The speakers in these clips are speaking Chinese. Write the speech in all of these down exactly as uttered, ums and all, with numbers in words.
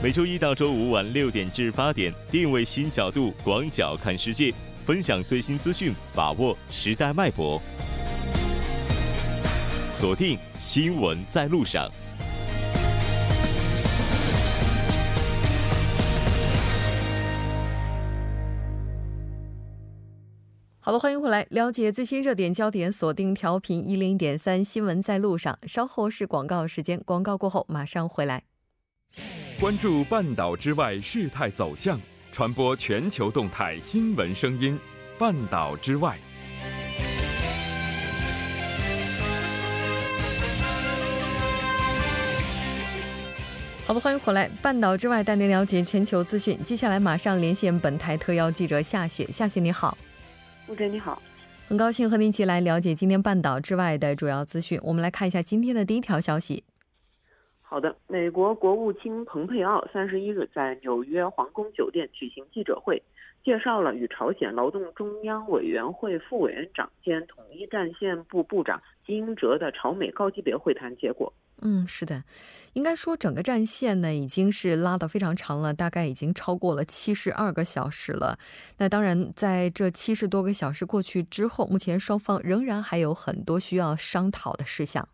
每周一到周五晚六点至八点，定位新角度，广角看世界，分享最新资讯，把握时代脉搏。锁定新闻在路上。好了，欢迎回来，了解最新热点焦点，锁定调频 一零点三 新闻在路上。稍后是广告时间，广告过后马上回来。关注半岛之外事态走向，传播全球动态新闻声音。半岛之外，好的，欢迎回来，半岛之外带您了解全球资讯。接下来马上连线本台特邀记者夏雪。夏雪你好。吴哲你好，很高兴和您一起来了解今天半岛之外的主要资讯。我们来看一下今天的第一条消息。好的，美国国务卿蓬佩奥三十一日在纽约皇宫酒店举行记者会，介绍了与朝鲜劳动中央委员会副委员长兼统一战线部部长金英哲的朝美高级别会谈结果。嗯，是的，应该说整个战线呢已经是拉得非常长了，大概已经超过了七十二个小时了。那当然，在这七十多个小时过去之后，目前双方仍然还有很多需要商讨的事项。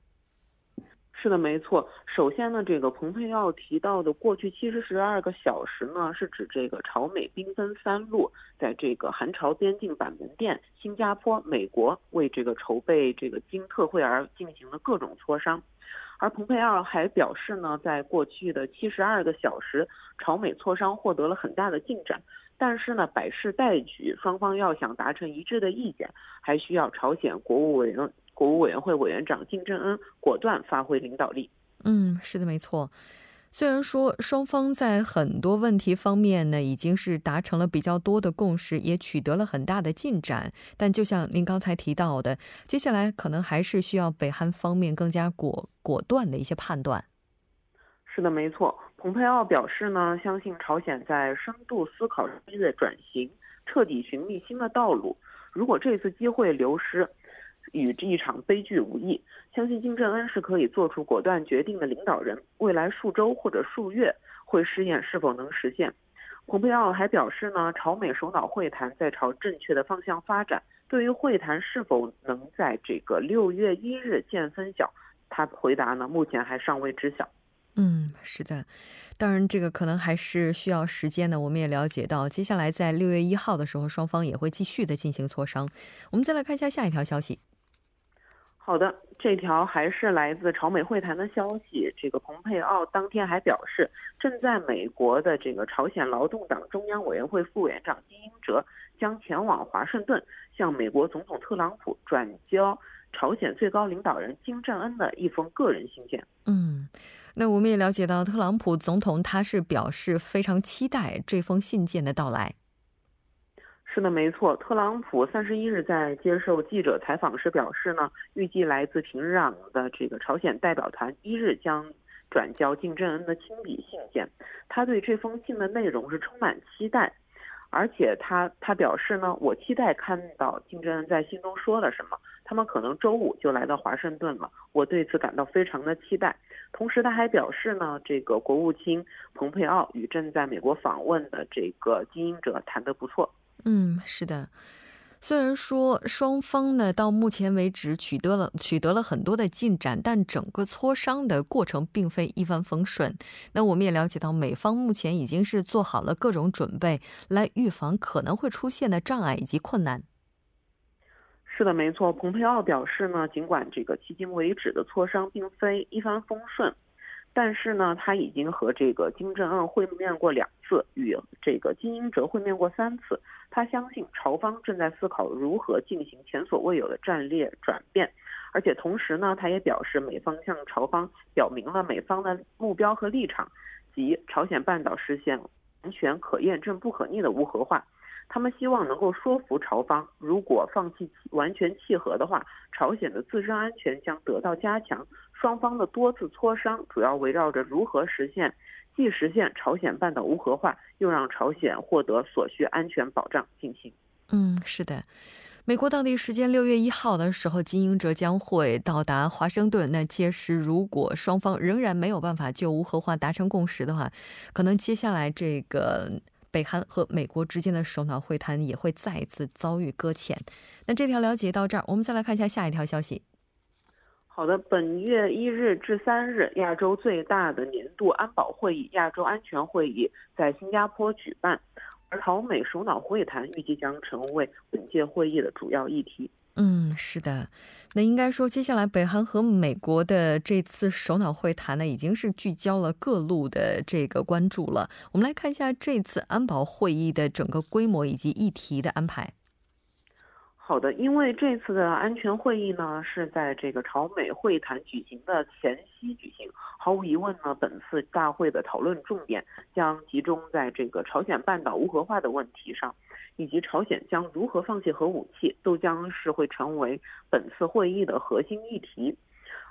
是的，没错。首先呢，这个蓬佩奥提到的过去七十二个小时呢，是指这个朝美兵分三路，在这个韩朝边境板门店、新加坡、美国为这个筹备这个金特会而进行的各种磋商。而蓬佩奥还表示呢，在过去的七十二个小时，朝美磋商获得了很大的进展。但是呢，百事待举，双方要想达成一致的意见，还需要朝鲜国务委员。国务委员会委员长金正恩果断发挥领导力。嗯，是的，没错。虽然说双方在很多问题方面呢，已经是达成了比较多的共识，也取得了很大的进展，但就像您刚才提到的，接下来可能还是需要北韩方面更加果果断的一些判断。是的，没错。蓬佩奥表示呢，相信朝鲜在深度思考战略转型，彻底寻觅新的道路。如果这次机会流失，与这一场悲剧无异，相信金正恩是可以做出果断决定的领导人，未来数周或者数月会试验是否能实现。蓬佩奥还表示呢，朝美首脑会谈在朝正确的方向发展，对于会谈是否能在这个六月一日见分晓，他的回答呢，目前还尚未知晓。嗯，是的，当然这个可能还是需要时间的。我们也了解到，接下来在六月一号的时候，双方也会继续的进行磋商。我们再来看一下下一条消息。好的，这条还是来自朝美会谈的消息。这个蓬佩奥当天还表示，正在美国的这个朝鲜劳动党中央委员会副委员长金英哲将前往华盛顿，向美国总统特朗普转交朝鲜最高领导人金正恩的一封个人信件。嗯，那我们也了解到，特朗普总统他是表示非常期待这封信件的到来。是的，没错。特朗普三十一日在接受记者采访时表示呢，预计来自平壤的这个朝鲜代表团一日将转交金正恩的亲笔信件。他对这封信的内容是充满期待，而且他他表示呢，我期待看到金正恩在信中说了什么。他们可能周五就来到华盛顿了，我对此感到非常的期待。同时，他还表示呢，这个国务卿蓬佩奥与正在美国访问的这个金英哲谈得不错。嗯，是的。虽然说双方呢到目前为止取得了取得了很多的进展，但整个磋商的过程并非一帆风顺。那我们也了解到，美方目前已经是做好了各种准备，来预防可能会出现的障碍以及困难。是的，没错。蓬佩奥表示呢，尽管这个迄今为止的磋商并非一帆风顺，但是呢，他已经和这个金正恩会面过两次，与这个金英哲会面过三次。他相信朝方正在思考如何进行前所未有的战略转变，而且同时呢，他也表示美方向朝方表明了美方的目标和立场，即朝鲜半岛实现完全可验证不可逆的无核化。他们希望能够说服朝方，如果放弃完全契合的话，朝鲜的自身安全将得到加强。双方的多次磋商主要围绕着如何实现，既实现朝鲜半岛无核化，又让朝鲜获得所需安全保障进行。嗯，是的。美国当地时间六月一号的时候，金英哲将会到达华盛顿。那届时如果双方仍然没有办法就无核化达成共识的话，可能接下来这个 北韩和美国之间的首脑会谈也会再次遭遇搁浅。那这条了解到这儿，我们再来看一下下一条消息。 好的，本月一日至三日， 亚洲最大的年度安保会议亚洲安全会议在新加坡举办， 而朝美首脑会谈预计将成为本届会议的主要议题。 嗯，是的。那应该说接下来北韩和美国的这次首脑会谈呢，已经是聚焦了各路的这个关注了。我们来看一下这次安保会议的整个规模以及议题的安排。 好的，因为这次的安全会议呢是在这个朝美会谈举行的前夕举行， 毫无疑问呢，本次大会的讨论重点将集中在这个朝鲜半岛无核化的问题上， 以及朝鲜将如何放弃核武器，都将是会成为本次会议的核心议题。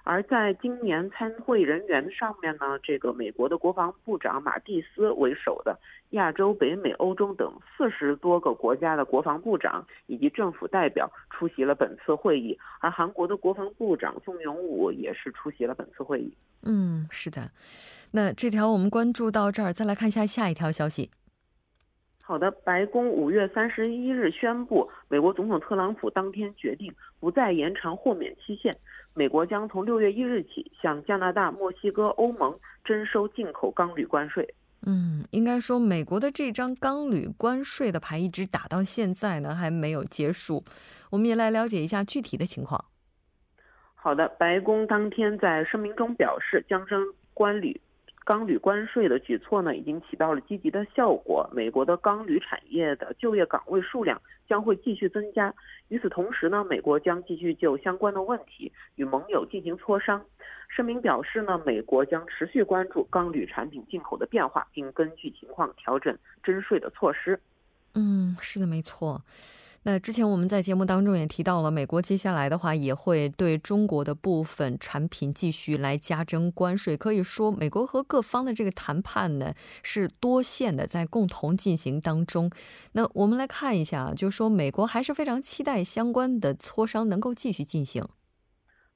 而在今年参会人员上面呢，这个美国的国防部长马蒂斯为首的亚洲、北美、欧洲等四十多个国家的国防部长以及政府代表出席了本次会议， 而韩国的国防部长宋永武也是出席了本次会议。 嗯，是的。那这条我们关注到这儿，再来看一下下一条消息。 好的，白宫五月三十一日 宣布， 美国总统特朗普当天决定不再延长豁免期限， 美国将从六月一日起 向加拿大、墨西哥、欧盟征收进口钢铝关税。 嗯，应该说美国的这张钢铝关税的牌一直打到现在呢， 还没有结束。我们也来了解一下具体的情况。 好的，白宫当天在声明中表示， 将征关铝 钢铝关税的举措呢，已经起到了积极的效果， 美国的钢铝产业的就业岗位数量将会继续增加。 与此同时呢，美国将继续就相关的问题与盟友进行磋商。 声明表示呢， 美国将持续关注钢铝产品进口的变化， 并根据情况调整征税的措施。 嗯，是的，没错。 那之前我们在节目当中也提到了， 美国接下来的话也会对中国的部分产品继续来加征关税。 可以说美国和各方的这个谈判呢是多线的在共同进行当中。 那我们来看一下，就是说 美国还是非常期待相关的磋商能够继续进行。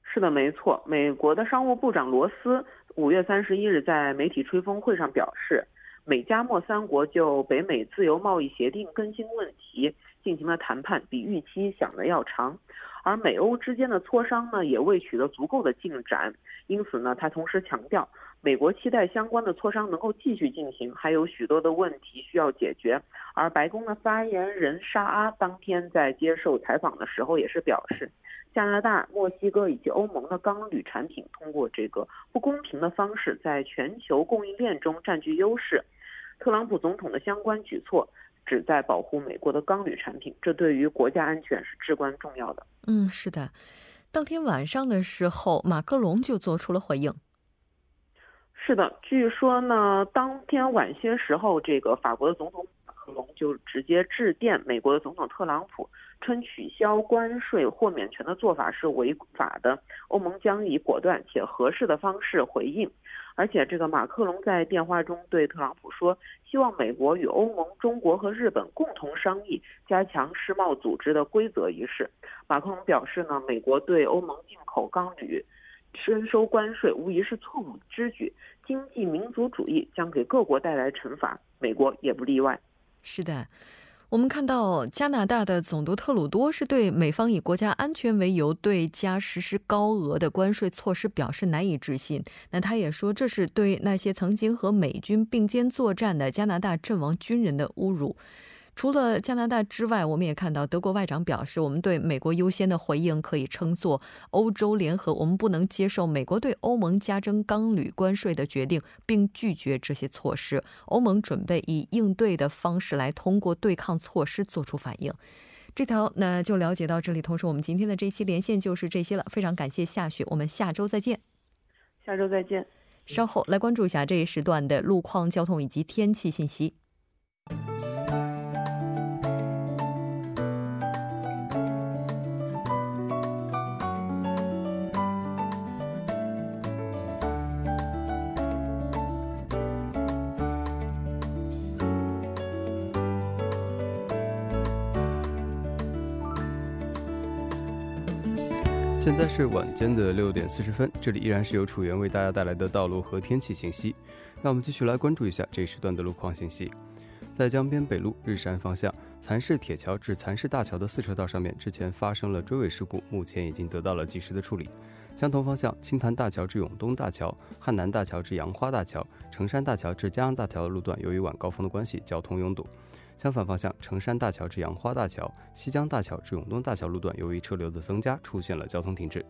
是的，没错。 美国的商务部长罗斯 五月三十一日 在媒体吹风会上表示， 美加墨三国就北美自由贸易协定更新问题进行了谈判，比预期想的要长， 而美欧之间的磋商呢也未取得足够的进展。 因此呢，他同时强调， 美国期待相关的磋商能够继续进行， 还有许多的问题需要解决。 而白宫的发言人沙阿当天在接受采访的时候也是表示， 加拿大、墨西哥以及欧盟的钢铝产品通过这个不公平的方式在全球供应链中占据优势， 特朗普总统的相关举措旨在保护美国的钢铝产品，这对于国家安全是至关重要的。 嗯，是的。当天晚上的时候，马克龙就做出了回应。 是的，据说呢，当天晚些时候，这个法国的总统 就直接致电美国的总统特朗普， 称取消关税豁免权的做法是违法的， 欧盟将以果断且合适的方式回应。 而且这个马克龙在电话中对特朗普说， 希望美国与欧盟、中国和日本共同商议加强世贸组织的规则一事。 马克龙表示呢， 美国对欧盟进口钢铝 征收关税无疑是错误之举， 经济民族主义将给各国带来惩罚， 美国也不例外。 是的，我们看到加拿大的总督特鲁多是对美方以国家安全为由对加实施高额的关税措施表示难以置信。 那他也说这是对那些曾经和美军并肩作战的加拿大阵亡军人的侮辱。 除了加拿大之外，我们也看到德国外长表示， 我们对美国优先的回应可以称作欧洲联合，我们不能接受美国对欧盟加征钢铝关税的决定，并拒绝这些措施。 欧盟准备以应对的方式来通过对抗措施做出反应。 这条呢就了解到这里，同时我们今天的这一期连线就是这些了，非常感谢夏雪，我们下周再见。 下周再见。 稍后来关注一下这一时段的路况、交通以及天气信息。现在是晚间的六点四十分，这里依然是由楚源为大家带来的道路和天气信息。让我们继续来关注一下这一时段的路况信息。在江边北路日山方向蚕市铁桥至蚕市大桥的四车道上面，之前发生了追尾事故，目前已经得到了及时的处理。相同方向，青潭大桥至永东大桥、汉南大桥至杨花大桥、成山大桥至嘉阳大桥的路段，由于晚高峰的关系，交通拥堵。相反方向，成山大桥至杨花大桥、西江大桥至永东大桥路段，由于车流的增加，出现了交通停滞。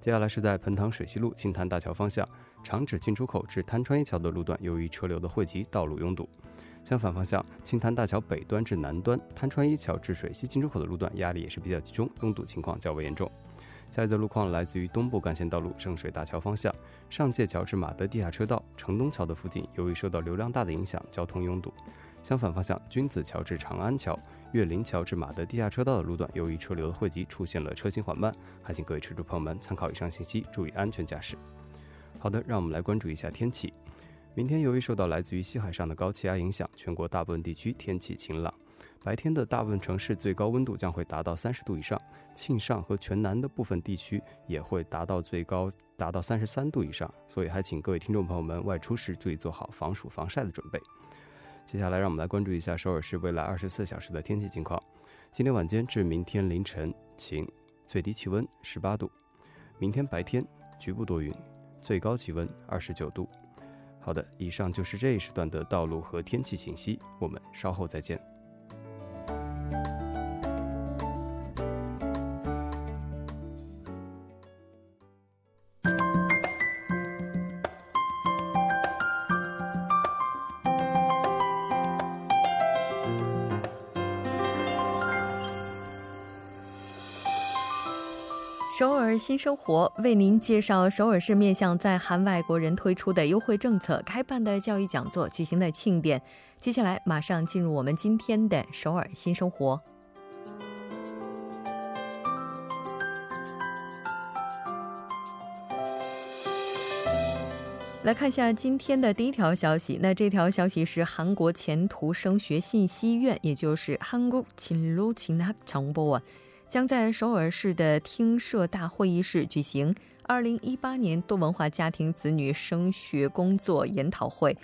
接下来是在彭塘水西路青潭大桥方向，长址进出口至滩川一桥的路段，由于车流的汇集，道路拥堵。相反方向，青潭大桥北端至南端、滩川一桥至水西进出口的路段压力也是比较集中，拥堵情况较为严重。下一则路况来自于东部干线道路圣水大桥方向，上界桥至马德地下车道、城东桥的附近，由于受到流量大的影响，交通拥堵。相反方向，君子桥至长安桥、岳林桥至马德地下车道的路段，由于车流的汇集，出现了车行缓慢，还请各位车主朋友们参考以上信息，注意安全驾驶。好的，让我们来关注一下天气。明天由于受到来自于西海上的高气压影响，全国大部分地区天气晴朗，白天的大部分城市最高温度将会达到三十度以上，庆尚和全南的部分地区也会达到最高达到三十三度以上，所以还请各位听众朋友们外出时注意做好防暑防晒的准备。接下来让我们来关注一下首尔市未来二十四小时的天气情况。今天晚间至明天凌晨晴，最低气温十八度，明天白天局部多云，最高气温二十九度。好的，以上就是这一时段的道路和天气信息，我们稍后再见。首尔新生活为您介绍首尔市面向在韩外国人推出的优惠政策、开办的教育讲座、举行的庆典。接下来马上进入我们今天的首尔新生活。来看一下今天的第一条消息。那这条消息是韩国前途升学信息院，也就是한국진로진학정보원，将在首尔市的厅舍大会议室举行二零一八年多文化家庭子女升学工作研讨会。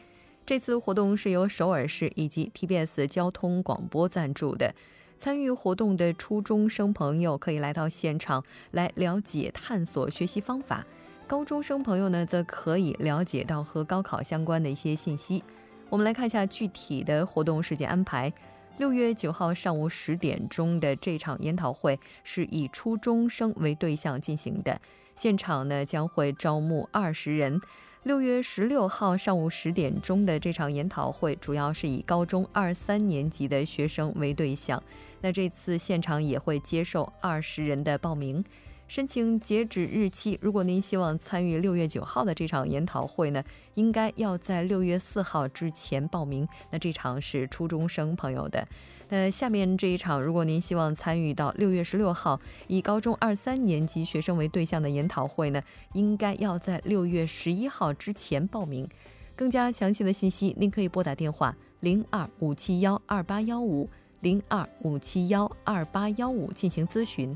这次活动是由首尔市以及 T B S 交通广播赞助的。参与活动的初中生朋友可以来到现场来了解探索学习方法，高中生朋友呢则可以了解到和高考相关的一些信息。我们来看一下具体的活动时间安排。六月九号上午十点钟的这场研讨会是以初中生为对象进行的，现场呢将会招募二十人。六月十六号上午十点钟的这场研讨会主要是以高中二三年级的学生为对象，那这次现场也会接受二十人的报名。申请截止日期，如果您希望参与六月九号的这场研讨会呢，应该要在六月四号之前报名，那这场是初中生朋友的。那下面这一场，如果您希望参与到六月十六号以高中二三年级学生为对象的研讨会呢，应该要在六月十一号之前报名。更加详细的信息您可以拨打电话零二五七一二八一五 零二五七一二八一五进行咨询。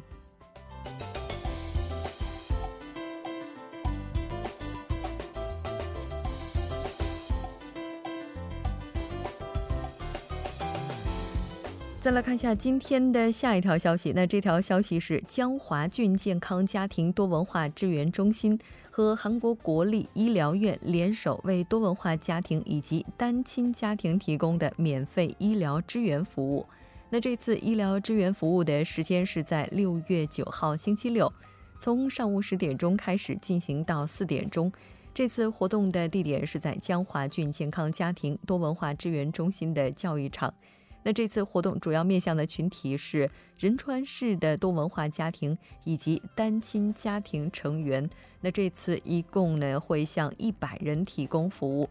再来看一下今天的下一条消息。那这条消息是江华郡健康家庭多文化支援中心和韩国国立医疗院联手为多文化家庭以及单亲家庭提供的免费医疗支援服务。那这次医疗支援服务的时间是在六月九号星期六，从上午十点钟开始进行到四点钟。这次活动的地点是在江华郡健康家庭多文化支援中心的教育场。那这次活动主要面向的群体是仁川市的多文化家庭以及单亲家庭成员，那这次一共呢会向一百人提供服务。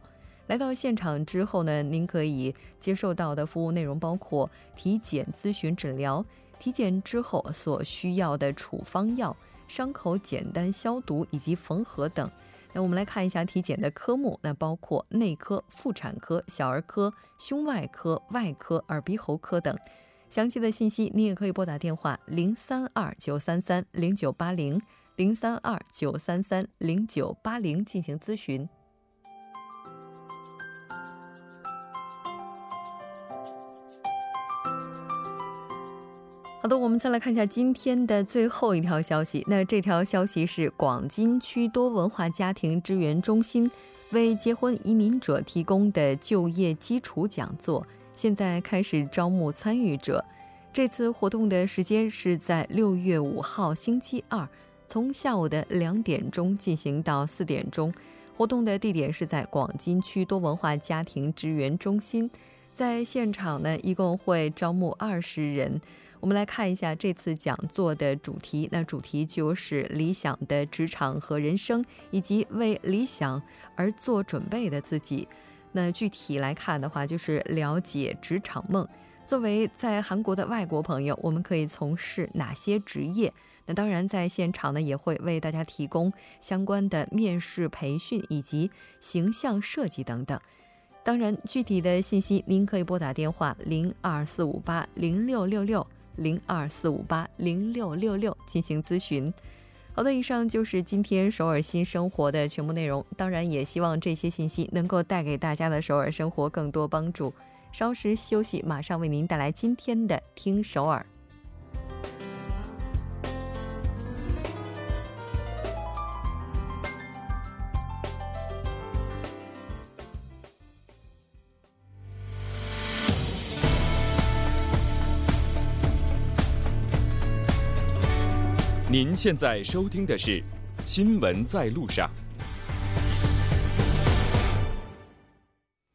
来到现场之后呢，您可以接受到的服务内容包括体检、咨询、诊疗，体检之后所需要的处方药、伤口简单消毒以及缝合等。那我们来看一下体检的科目，那包括内科、妇产科、小儿科、胸外科、外科、耳鼻喉科等。详细的信息你也可以拨打电话零三二九三三零九八零零三二九三三零九八零 进行咨询。 好的，我们再来看一下今天的最后一条消息。那这条消息是广金区多文化家庭支援中心为结婚移民者提供的就业基础讲座，现在开始招募参与者。 这次活动的时间是在六月五号星期二， 从下午的两点钟进行到四点钟。 活动的地点是在广金区多文化家庭支援中心， 在现场呢一共会招募二十人。 我们来看一下这次讲座的主题， 那主题就是理想的职场和人生，以及为理想而做准备的自己。 那具体来看的话，就是了解职场梦， 作为在韩国的外国朋友，我们可以从事哪些职业。 那当然在现场呢也会为大家提供相关的面试培训以及形象设计等等。 当然具体的信息您可以拨打电话 零二四五八零六六六 零二四五八零六六六 进行咨询。 好的，以上就是今天首尔新生活的全部内容。 当然也希望这些信息能够带给大家的首尔生活更多帮助。 稍事休息， 马上为您带来今天的听首尔。 您现在收听的是新闻在路上。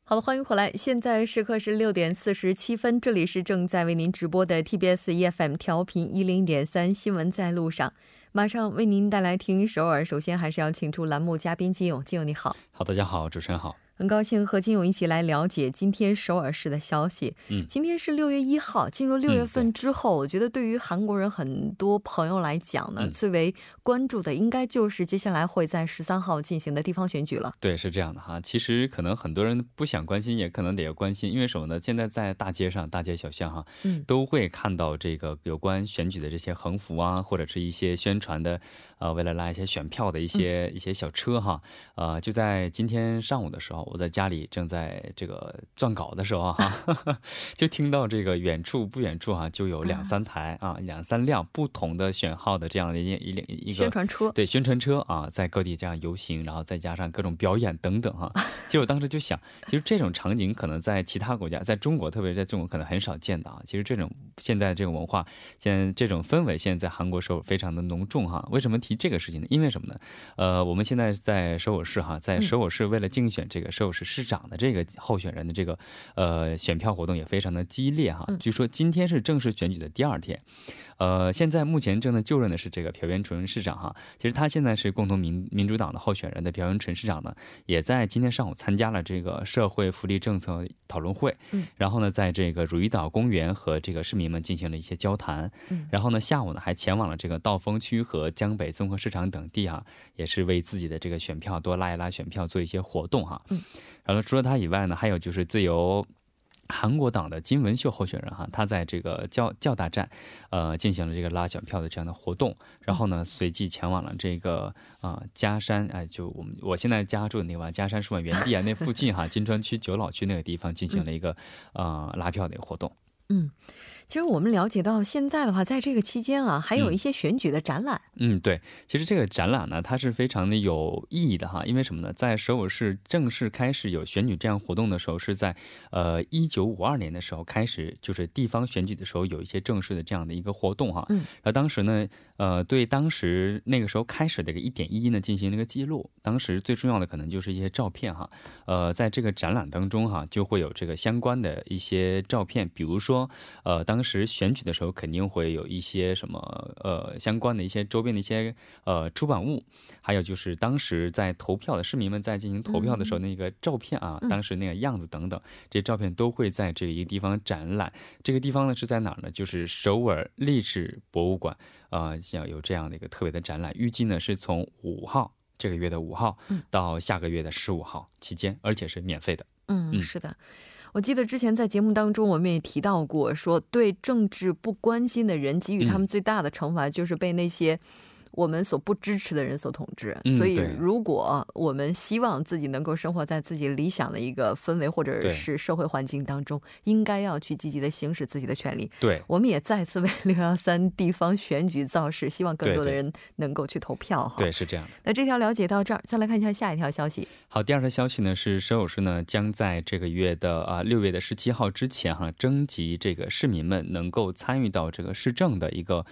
好的，欢迎回来。 现在时刻是六点四十七分， 这里是正在为您直播的 T B S E F M 调频一零点三 新闻在路上。 马上为您带来听首尔。 首先还是要请出栏目嘉宾金勇。 金勇你好。 好，大家好，主持人好。 很高兴和金勇一起来了解今天首尔市的消息。 今天是六月一号， 进入六月份之后， 我觉得对于韩国人很多朋友来讲呢， 最为关注的应该就是接下来会在十三号进行的地方选举了。 对，是这样的哈。 其实可能很多人不想关心，也可能得要关心。 因为什么呢？ 现在在大街上大街小巷哈， 都会看到这个有关选举的这些横幅啊， 或者是一些宣传的， 为了拉一些选票的一些一些小车哈。 就在今天上午的时候， 我在家里正在这个撰稿的时候，我在家里宣传车哈，就有两三台啊，两三辆不同的选号的这样的一些一一宣传车，对，宣传车啊，在各地这样游行，然后再加上各种表演等等哈。其实当时就想，其实这种场景可能在其他国家，在中国特别是在中国可能很少见的啊。其实这种现在这个文化，现在这种氛围，现在在韩国首尔非常的浓重哈。为什么提这个事情呢？因为什么呢？呃，我们现在在首尔市哈，在首尔市为了竞选这个首尔市市长的这个 呃选票活动也非常的激烈哈，据说今天是正式选举的第二天。 呃现在目前正在就任的是这个朴元淳市长哈， 其实他现在是共同民民主党的候选人的朴元淳市长呢， 也在今天上午参加了这个社会福利政策讨论会， 然后呢在这个汝矣岛公园和这个市民们进行了一些交谈， 然后呢下午呢还前往了这个道峰区和江北综合市场等地哈， 也是为自己的这个选票多拉一拉选票做一些活动哈。 然后除了他以外呢，还有就是自由 韩国党的金文秀候选人哈， 他在这个教教大站呃进行了这个拉选票的这样的活动， 然后呢随即前往了这个啊嘉山哎就我们我现在家住的那个嘉山树万园地啊 那附近哈， 金川区九老区那个地方进行了一个呃拉票的活动。 嗯，其实我们了解到现在的话，在这个期间啊，还有一些选举的展览。嗯，对，其实这个展览呢，它是非常的有意义的哈。 因为什么呢？在首尔市正式开始有选举这样活动的时候，是在 一九五二年的时候开始， 就是地方选举的时候有一些正式的这样的一个活动哈。 然后当时呢， 呃对当时那个时候开始的一点一呢进行了一个记录。 当时最重要的可能就是一些照片哈， 呃在这个展览当中哈就会有这个相关的一些照片，比如说 呃当时选举的时候肯定会有一些什么呃相关的一些周边的一些呃出版物， 还有就是当时在投票的市民们在进行投票的时候那个照片啊， 当时那个样子等等，这些照片都会在这一个地方展览。 这个地方呢是在哪呢？就是首尔历史博物馆。 呃有这样的一个特别的展览， 预计呢是从五号， 这个月的五号 到下个月的十五号 期间， 而且是免费的。 嗯，是的。 我记得之前在节目当中我们也提到过，说对政治不关心的人给予他们最大的惩罚就是被那些我们所不支持的人所统治，所以如果我们希望自己能够生活在自己理想的一个氛围或者是社会环境当中，应该要去积极的行使自己的权利。对，我们也再次为留学生地方选举造势，希望更多的人能够去投票。对，是这样的。这条了解到这儿，再来看一下下一条消息。好，第二条消息呢是首尔市呢将在这个月的六月的十七号之前正极这个市民们能够参与到这个市政的一个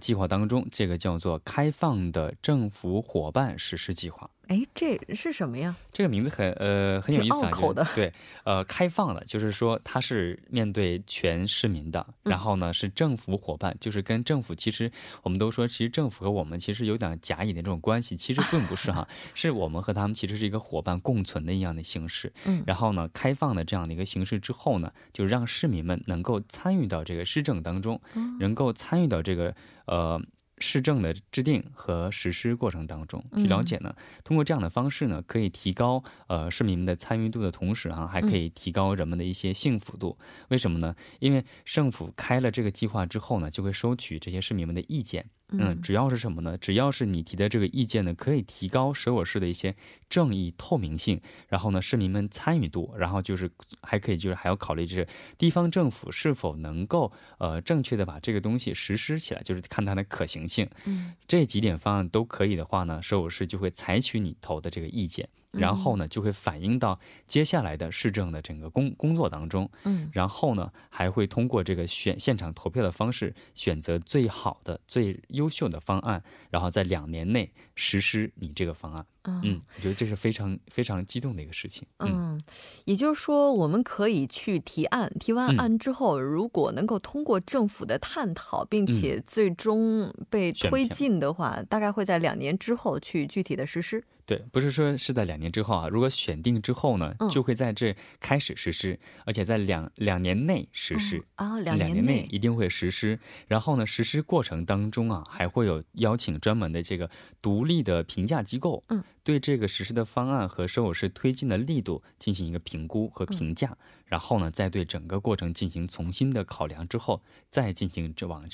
计划当中，这个叫做开放的政府伙伴实施计划。 哎，这是什么呀？这个名字很呃很有意思啊。对，呃，开放了就是说它是面对全市民的，然后呢是政府伙伴，就是跟政府其实我们都说其实政府和我们其实有点假以那种关系，其实并不是哈，是我们和他们其实是一个伙伴共存的一样的形式，然后呢开放的这样的一个形式之后呢，就让市民们能够参与到这个市政当中，能够参与到这个 呃市政的制定和实施过程当中，去了解呢，通过这样的方式呢可以提高呃市民们的参与度的同时啊，还可以提高人们的一些幸福度。为什么呢？因为政府开了这个计划之后呢，就会收取这些市民们的意见。 嗯，主要是什么呢？只要是你提的这个意见呢可以提高首尔市的一些正义透明性，然后呢市民们参与度，然后就是还可以就是还要考虑这个地方政府是否能够呃正确的把这个东西实施起来，就是看它的可行性。这几点方案都可以的话呢，首尔市就会采取你投的这个意见， 然后呢就会反映到接下来的市政的整个工工作当中，然后呢还会通过这个选现场投票的方式选择最好的最优秀的方案，然后在两年内实施你这个方案。 嗯，我觉得这是非常非常激动的一个事情。嗯，也就是说我们可以去提案，提完案之后如果能够通过政府的探讨并且最终被推进的话大概会在两年之后去具体的实施。 对，不是说是在两年之后啊，如果选定之后呢就会在这开始实施，而且在两两年内实施啊，两年内一定会实施。然后呢实施过程当中啊还会有邀请专门的这个独立的评价机构对这个实施的方案和首尔市推进的力度进行一个评估和评价，然后呢再对整个过程进行重新的考量之后再进行往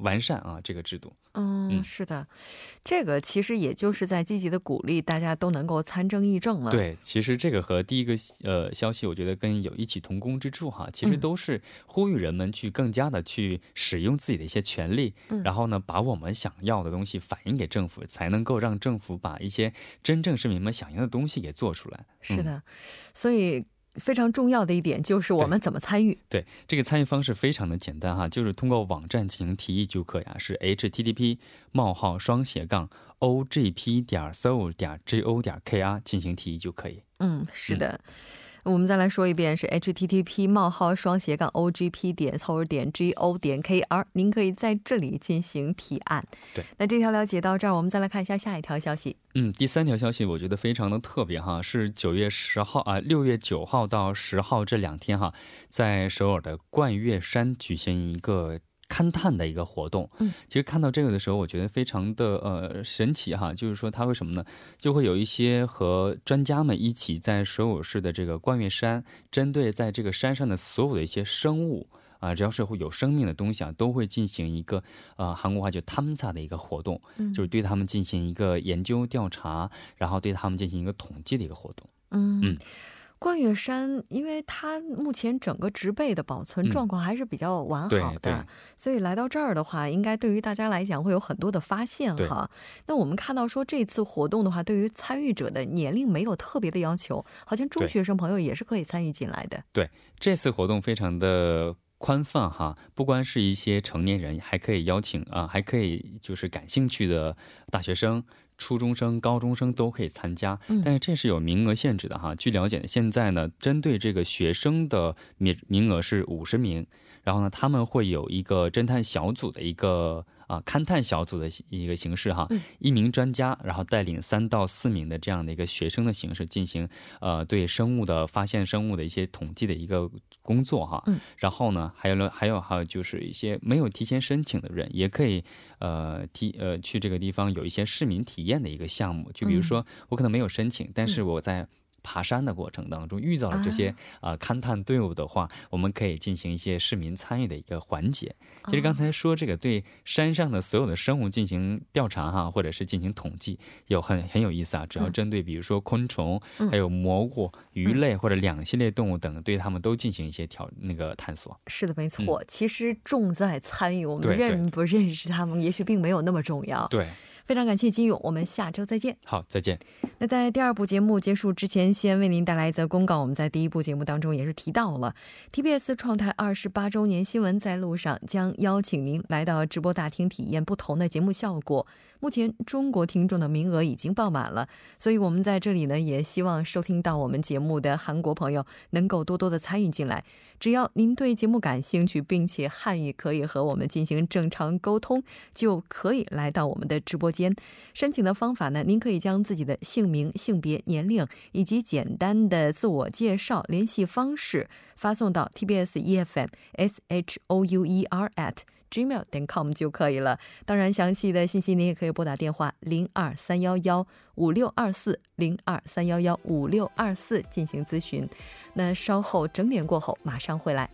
完善啊这个制度。嗯，是的，这个其实也就是在积极的鼓励大家 都能够参政议政了。对，其实这个和第一个呃消息我觉得跟有异曲同工之处哈，其实都是呼吁人们去更加的去使用自己的一些权利，然后呢把我们想要的东西反映给政府，才能够让政府把一些真正市民们想要的东西也做出来。是的，所以 非常重要的一点就是我们怎么参与。对，这个参与方式非常的简单哈，就是通过网站进行提议就可以啊，是 h t t p冒号双斜杠 o g p 点 s e o u l 点 g o 点 k r进行提议就可以。 嗯，是的。 我们再来说一遍，是 h t t p冒号双斜杠 o g p 点 s e o u l 点 g o 点 k r， 您可以在这里进行提案。 对，那这条了解到这儿，我们再来看一下下一条消息。 嗯，第三条消息我觉得非常的特别哈，是九月十号啊，六月九号到十号这两天哈， 在首尔的冠岳山举行一个 勘探的一个活动。其实看到这个的时候我觉得非常的呃神奇哈，就是说它为什么呢，就会有一些和专家们一起在首尔市的这个冠岳山针对在这个山上的所有的一些生物 啊，只要是有生命的东西啊，都会进行一个呃韩国话就 탐사的一个活动， 就是对他们进行一个研究调查，然后对他们进行一个统计的一个活动。嗯， 冠岳山因为它目前整个植被的保存状况还是比较完好的，所以来到这儿的话应该对于大家来讲会有很多的发现哈。那我们看到说这次活动的话对于参与者的年龄没有特别的要求，好像中学生朋友也是可以参与进来的。对，这次活动非常的 宽泛哈，不光是一些成年人，还可以邀请啊，还可以就是感兴趣的大学生 初中生高中生都可以参加，但是这是有名额限制的哈。 据了解现在呢针对这个学生的名额是五十名， 然后呢他们会有一个侦探小组的一个 啊勘探小组的一个形式哈，一名专家然后带领三到四名的这样的一个学生的形式进行呃对生物的发现生物的一些统计的一个工作哈。然后呢还有还有还有就是一些没有提前申请的人也可以呃提呃去这个地方有一些市民体验的一个项目，就比如说我可能没有申请，但是我在 爬爬山的过程当中遇到了这些呃勘探队伍的话，我们可以进行一些市民参与的一个环节。其实刚才说这个对山上的所有的生物进行调查哈，或者是进行统计，有很很有意思啊，主要针对比如说昆虫还有蘑菇、鱼类或者两栖类动物等，对它们都进行一些调那个探索。是的，没错。其实重在参与，我们认不认识它们，也许并没有那么重要。对。 非常感谢金勇，我们下周再见。好，再见。那在第二部节目结束之前，先为您带来一则公告。我们在第一部节目当中也是提到了 티비에스 创台二十八周年新闻在路上将邀请您来到直播大厅体验不同的节目效果。 目前中国听众的名额已经爆满了，所以我们在这里呢也希望收听到我们节目的韩国朋友能够多多的参与进来。只要您对节目感兴趣，并且汉语可以和我们进行正常沟通，就可以来到我们的直播间。申请的方法呢，您可以将自己的姓名、性别、年龄以及简单的自我介绍联系方式发送到 티비에스 이에프엠 shower at 지메일 닷컴就可以了。 当然详细的信息您也可以拨打电话 零二三一一 五六二四 零二三一一 五六二四进行咨询。那稍后整点过后马上回来。